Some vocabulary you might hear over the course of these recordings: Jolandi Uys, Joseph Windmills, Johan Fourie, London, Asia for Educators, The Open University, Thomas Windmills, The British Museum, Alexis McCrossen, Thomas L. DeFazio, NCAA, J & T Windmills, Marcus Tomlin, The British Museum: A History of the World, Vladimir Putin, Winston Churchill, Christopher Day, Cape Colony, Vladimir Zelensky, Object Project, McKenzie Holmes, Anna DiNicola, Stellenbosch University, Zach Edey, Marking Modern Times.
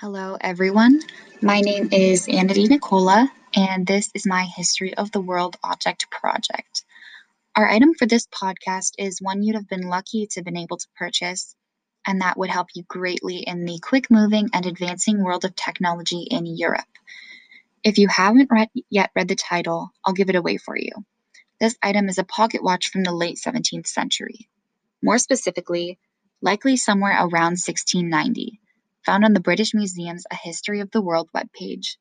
Hello everyone, my name is Anna DiNicola, and this is my History of the World Object Project. Our item for this podcast is one you'd have been lucky to have been able to purchase, and that would help you greatly in the quick-moving and advancing world of technology in Europe. If you haven't yet read the title, I'll give it away for you. This item is a pocket watch from the late 17th century. More specifically, likely somewhere around 1690. Found on the British Museum's A History of the World webpage.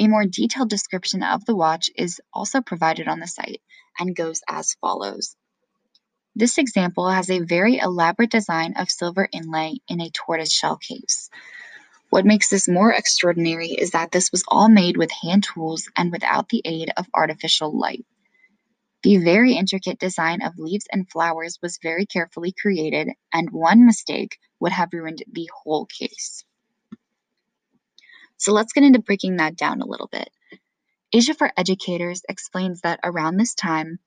A more detailed description of the watch is also provided on the site and goes as follows. This example has a very elaborate design of silver inlay in a tortoiseshell case. What makes this more extraordinary is that this was all made with hand tools and without the aid of artificial light. The very intricate design of leaves and flowers was very carefully created, and one mistake would have ruined the whole case. So let's get into breaking that down a little bit. Asia for Educators explains that around this time,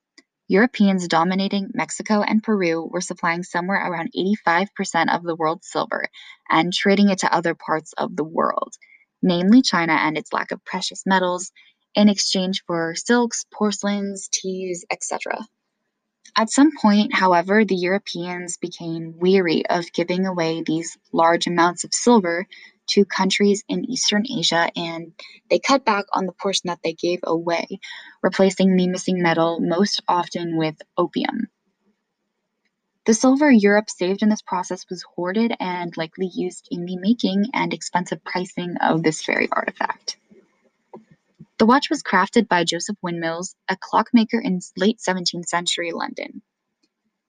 Europeans dominating Mexico and Peru were supplying somewhere around 85% of the world's silver and trading it to other parts of the world, namely China and its lack of precious metals, in exchange for silks, porcelains, teas, etc. At some point, however, the Europeans became weary of giving away these large amounts of silver to countries in Eastern Asia, and they cut back on the portion that they gave away, replacing the missing metal most often with opium. The silver Europe saved in this process was hoarded and likely used in the making and expensive pricing of this very artifact. The watch was crafted by Joseph Windmills, a clockmaker in late 17th century London.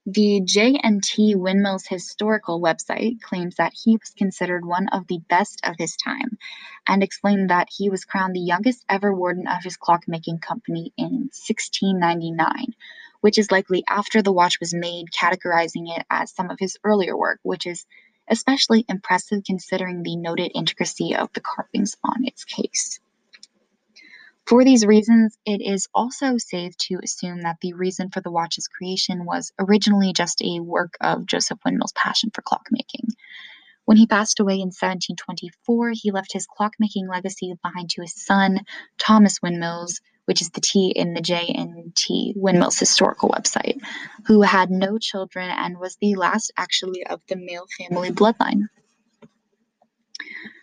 The J&T Windmills historical website claims that he was considered one of the best of his time and explained that he was crowned the youngest ever warden of his clockmaking company in 1699, which is likely after the watch was made, categorizing it as some of his earlier work, which is especially impressive considering the noted intricacy of the carvings on its case. For these reasons, it is also safe to assume that the reason for the watch's creation was originally just a work of Joseph Windmills' passion for clockmaking. When he passed away in 1724, he left his clockmaking legacy behind to his son, Thomas Windmills, which is the T in the J&T Windmills historical website, who had no children and was the last actually of the male family bloodline.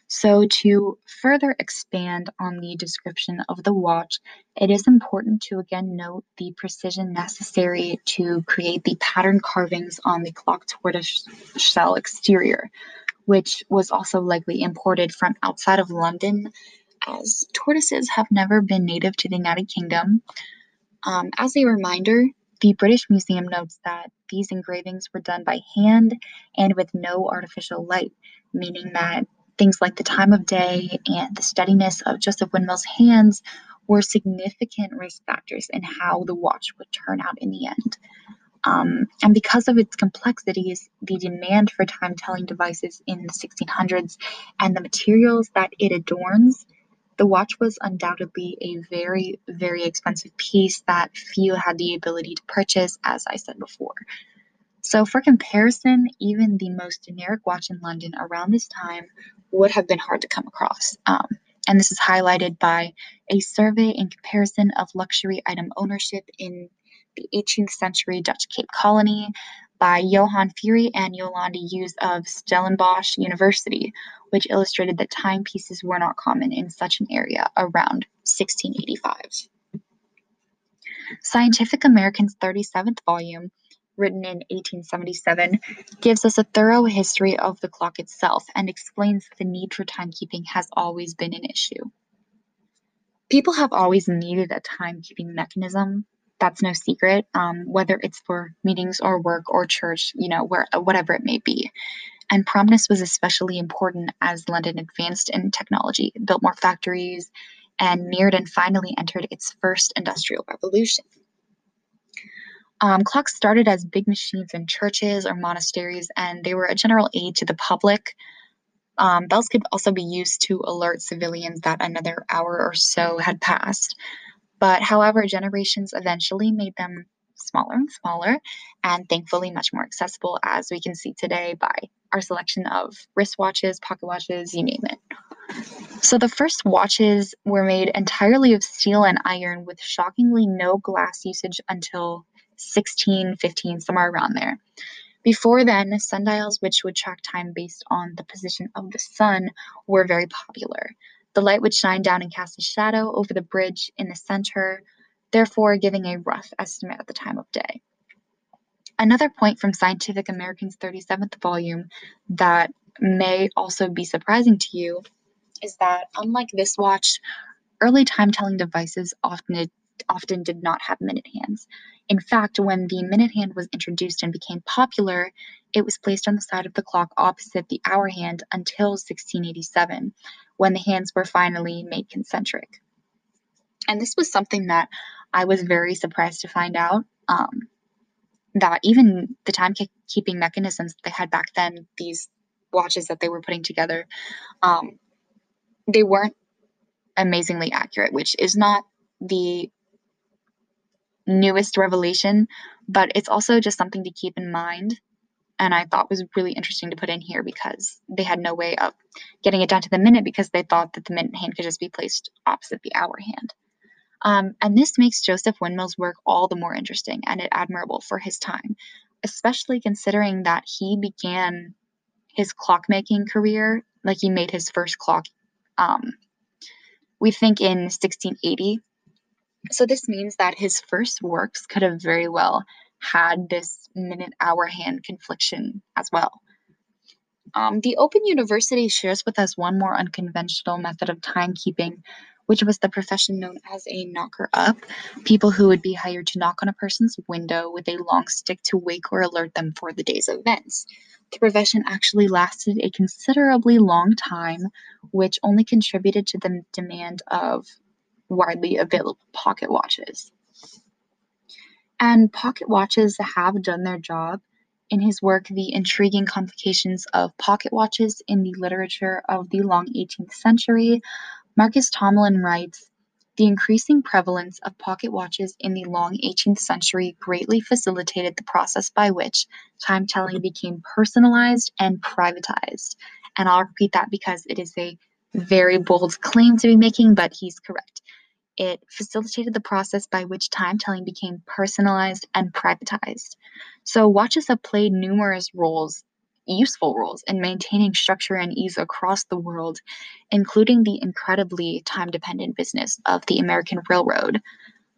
So to further expand on the description of the watch, it is important to again note the precision necessary to create the pattern carvings on the clock tortoiseshell exterior, which was also likely imported from outside of London, as tortoises have never been native to the United Kingdom. As a reminder, the British Museum notes that these engravings were done by hand and with no artificial light, meaning that things like the time of day and the steadiness of Joseph Windmills' hands were significant risk factors in how the watch would turn out in the end. And because of its complexities, the demand for time-telling devices in the 1600s, and the materials that it adorns, the watch was undoubtedly a very, very expensive piece that few had the ability to purchase, as I said before. So for comparison, even the most generic watch in London around this time would have been hard to come across. And this is highlighted by a survey in comparison of luxury item ownership in the 18th century Dutch Cape Colony by Johan Fourie and Jolandi Uys of Stellenbosch University, which illustrated that timepieces were not common in such an area around 1685. Scientific American's 37th volume, written in 1877, gives us a thorough history of the clock itself and explains that the need for timekeeping has always been an issue. People have always needed a timekeeping mechanism. That's no secret, whether it's for meetings or work or church, whatever it may be. And promptness was especially important as London advanced in technology, built more factories, and neared and finally entered its first industrial revolution. Clocks started as big machines in churches or monasteries, and they were a general aid to the public. Bells could also be used to alert civilians that another hour or so had passed. But, however, generations eventually made them smaller and smaller, and thankfully much more accessible, as we can see today by our selection of wristwatches, pocket watches, you name it. So the first watches were made entirely of steel and iron, with shockingly no glass usage until 1615, somewhere around there. Before then, sundials, which would track time based on the position of the sun, were very popular. The light would shine down and cast a shadow over the bridge in the center, therefore giving a rough estimate of the time of day. Another point from Scientific American's 37th volume that may also be surprising to you is that, unlike this watch, early time-telling devices often did not have minute hands. In fact, when the minute hand was introduced and became popular, it was placed on the side of the clock opposite the hour hand until 1687, when the hands were finally made concentric. And this was something that I was very surprised to find out, that even the timekeeping mechanisms that they had back then, these watches that they were putting together, they weren't amazingly accurate, which is not the newest revelation, but it's also just something to keep in mind, and I thought was really interesting to put in here because they had no way of getting it down to the minute, because they thought that the minute hand could just be placed opposite the hour hand. And this makes Joseph Windmills' work all the more interesting and admirable for his time, especially considering that he began his clockmaking career, like he made his first clock, we think in 1680. So this means that his first works could have very well had this minute-hour hand confliction as well. The Open University shares with us one more unconventional method of timekeeping, which was the profession known as a knocker-up, people who would be hired to knock on a person's window with a long stick to wake or alert them for the day's events. The profession actually lasted a considerably long time, which only contributed to the demand of widely available pocket watches. And pocket watches have done their job. In his work, The Intriguing Complications of Pocket Watches in the Literature of the Long 18th Century, Marcus Tomlin writes, "The increasing prevalence of pocket watches in the long 18th century greatly facilitated the process by which time-telling became personalized and privatized." And I'll repeat that because it is a very bold claim to be making, but he's correct. It facilitated the process by which time-telling became personalized and privatized. So watches have played numerous roles, useful roles, in maintaining structure and ease across the world, including the incredibly time-dependent business of the American railroad,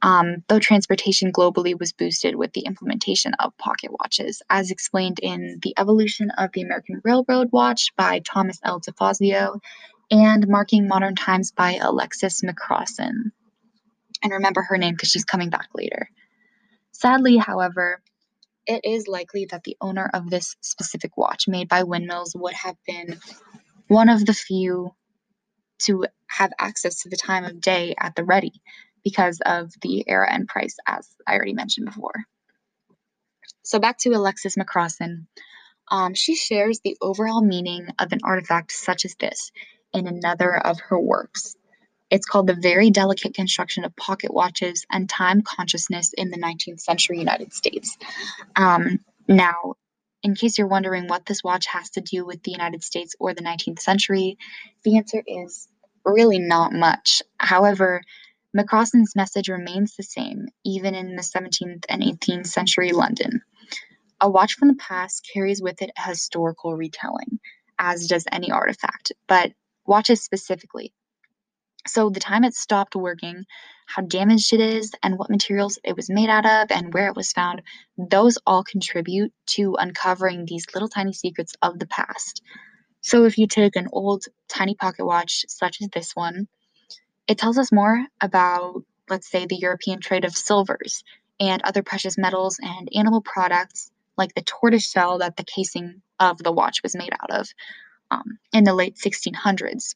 though transportation globally was boosted with the implementation of pocket watches, as explained in The Evolution of the American Railroad Watch by Thomas L. DeFazio and Marking Modern Times by Alexis McCrossen. And remember her name because she's coming back later. Sadly, however, it is likely that the owner of this specific watch made by Windmills would have been one of the few to have access to the time of day at the ready because of the era and price, as I already mentioned before. So back to Alexis McCrossen. She shares the overall meaning of an artifact such as this in another of her works. It's called The Very Delicate Construction of Pocket Watches and Time Consciousness in the 19th Century United States. Now, in case you're wondering what this watch has to do with the United States or the 19th century, the answer is really not much. However, McCrossen's message remains the same, even in the 17th and 18th century London. A watch from the past carries with it a historical retelling, as does any artifact, but watches specifically. So the time it stopped working, how damaged it is, and what materials it was made out of, and where it was found, those all contribute to uncovering these little tiny secrets of the past. So if you take an old tiny pocket watch such as this one, it tells us more about, let's say, the European trade of silvers and other precious metals and animal products like the tortoise shell that the casing of the watch was made out of in the late 1600s.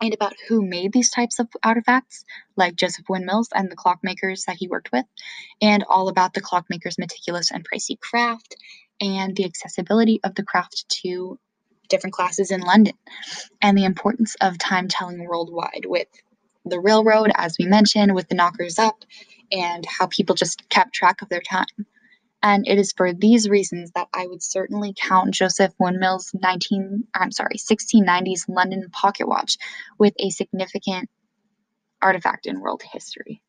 And about who made these types of artifacts, like Joseph Windmills and the clockmakers that he worked with, and all about the clockmaker's meticulous and pricey craft, and the accessibility of the craft to different classes in London, and the importance of time-telling worldwide, with the railroad, as we mentioned, with the knockers up and how people just kept track of their time. And it is for these reasons that I would certainly count Joseph Windmills' 1690s London pocket watch with a significant artifact in world history.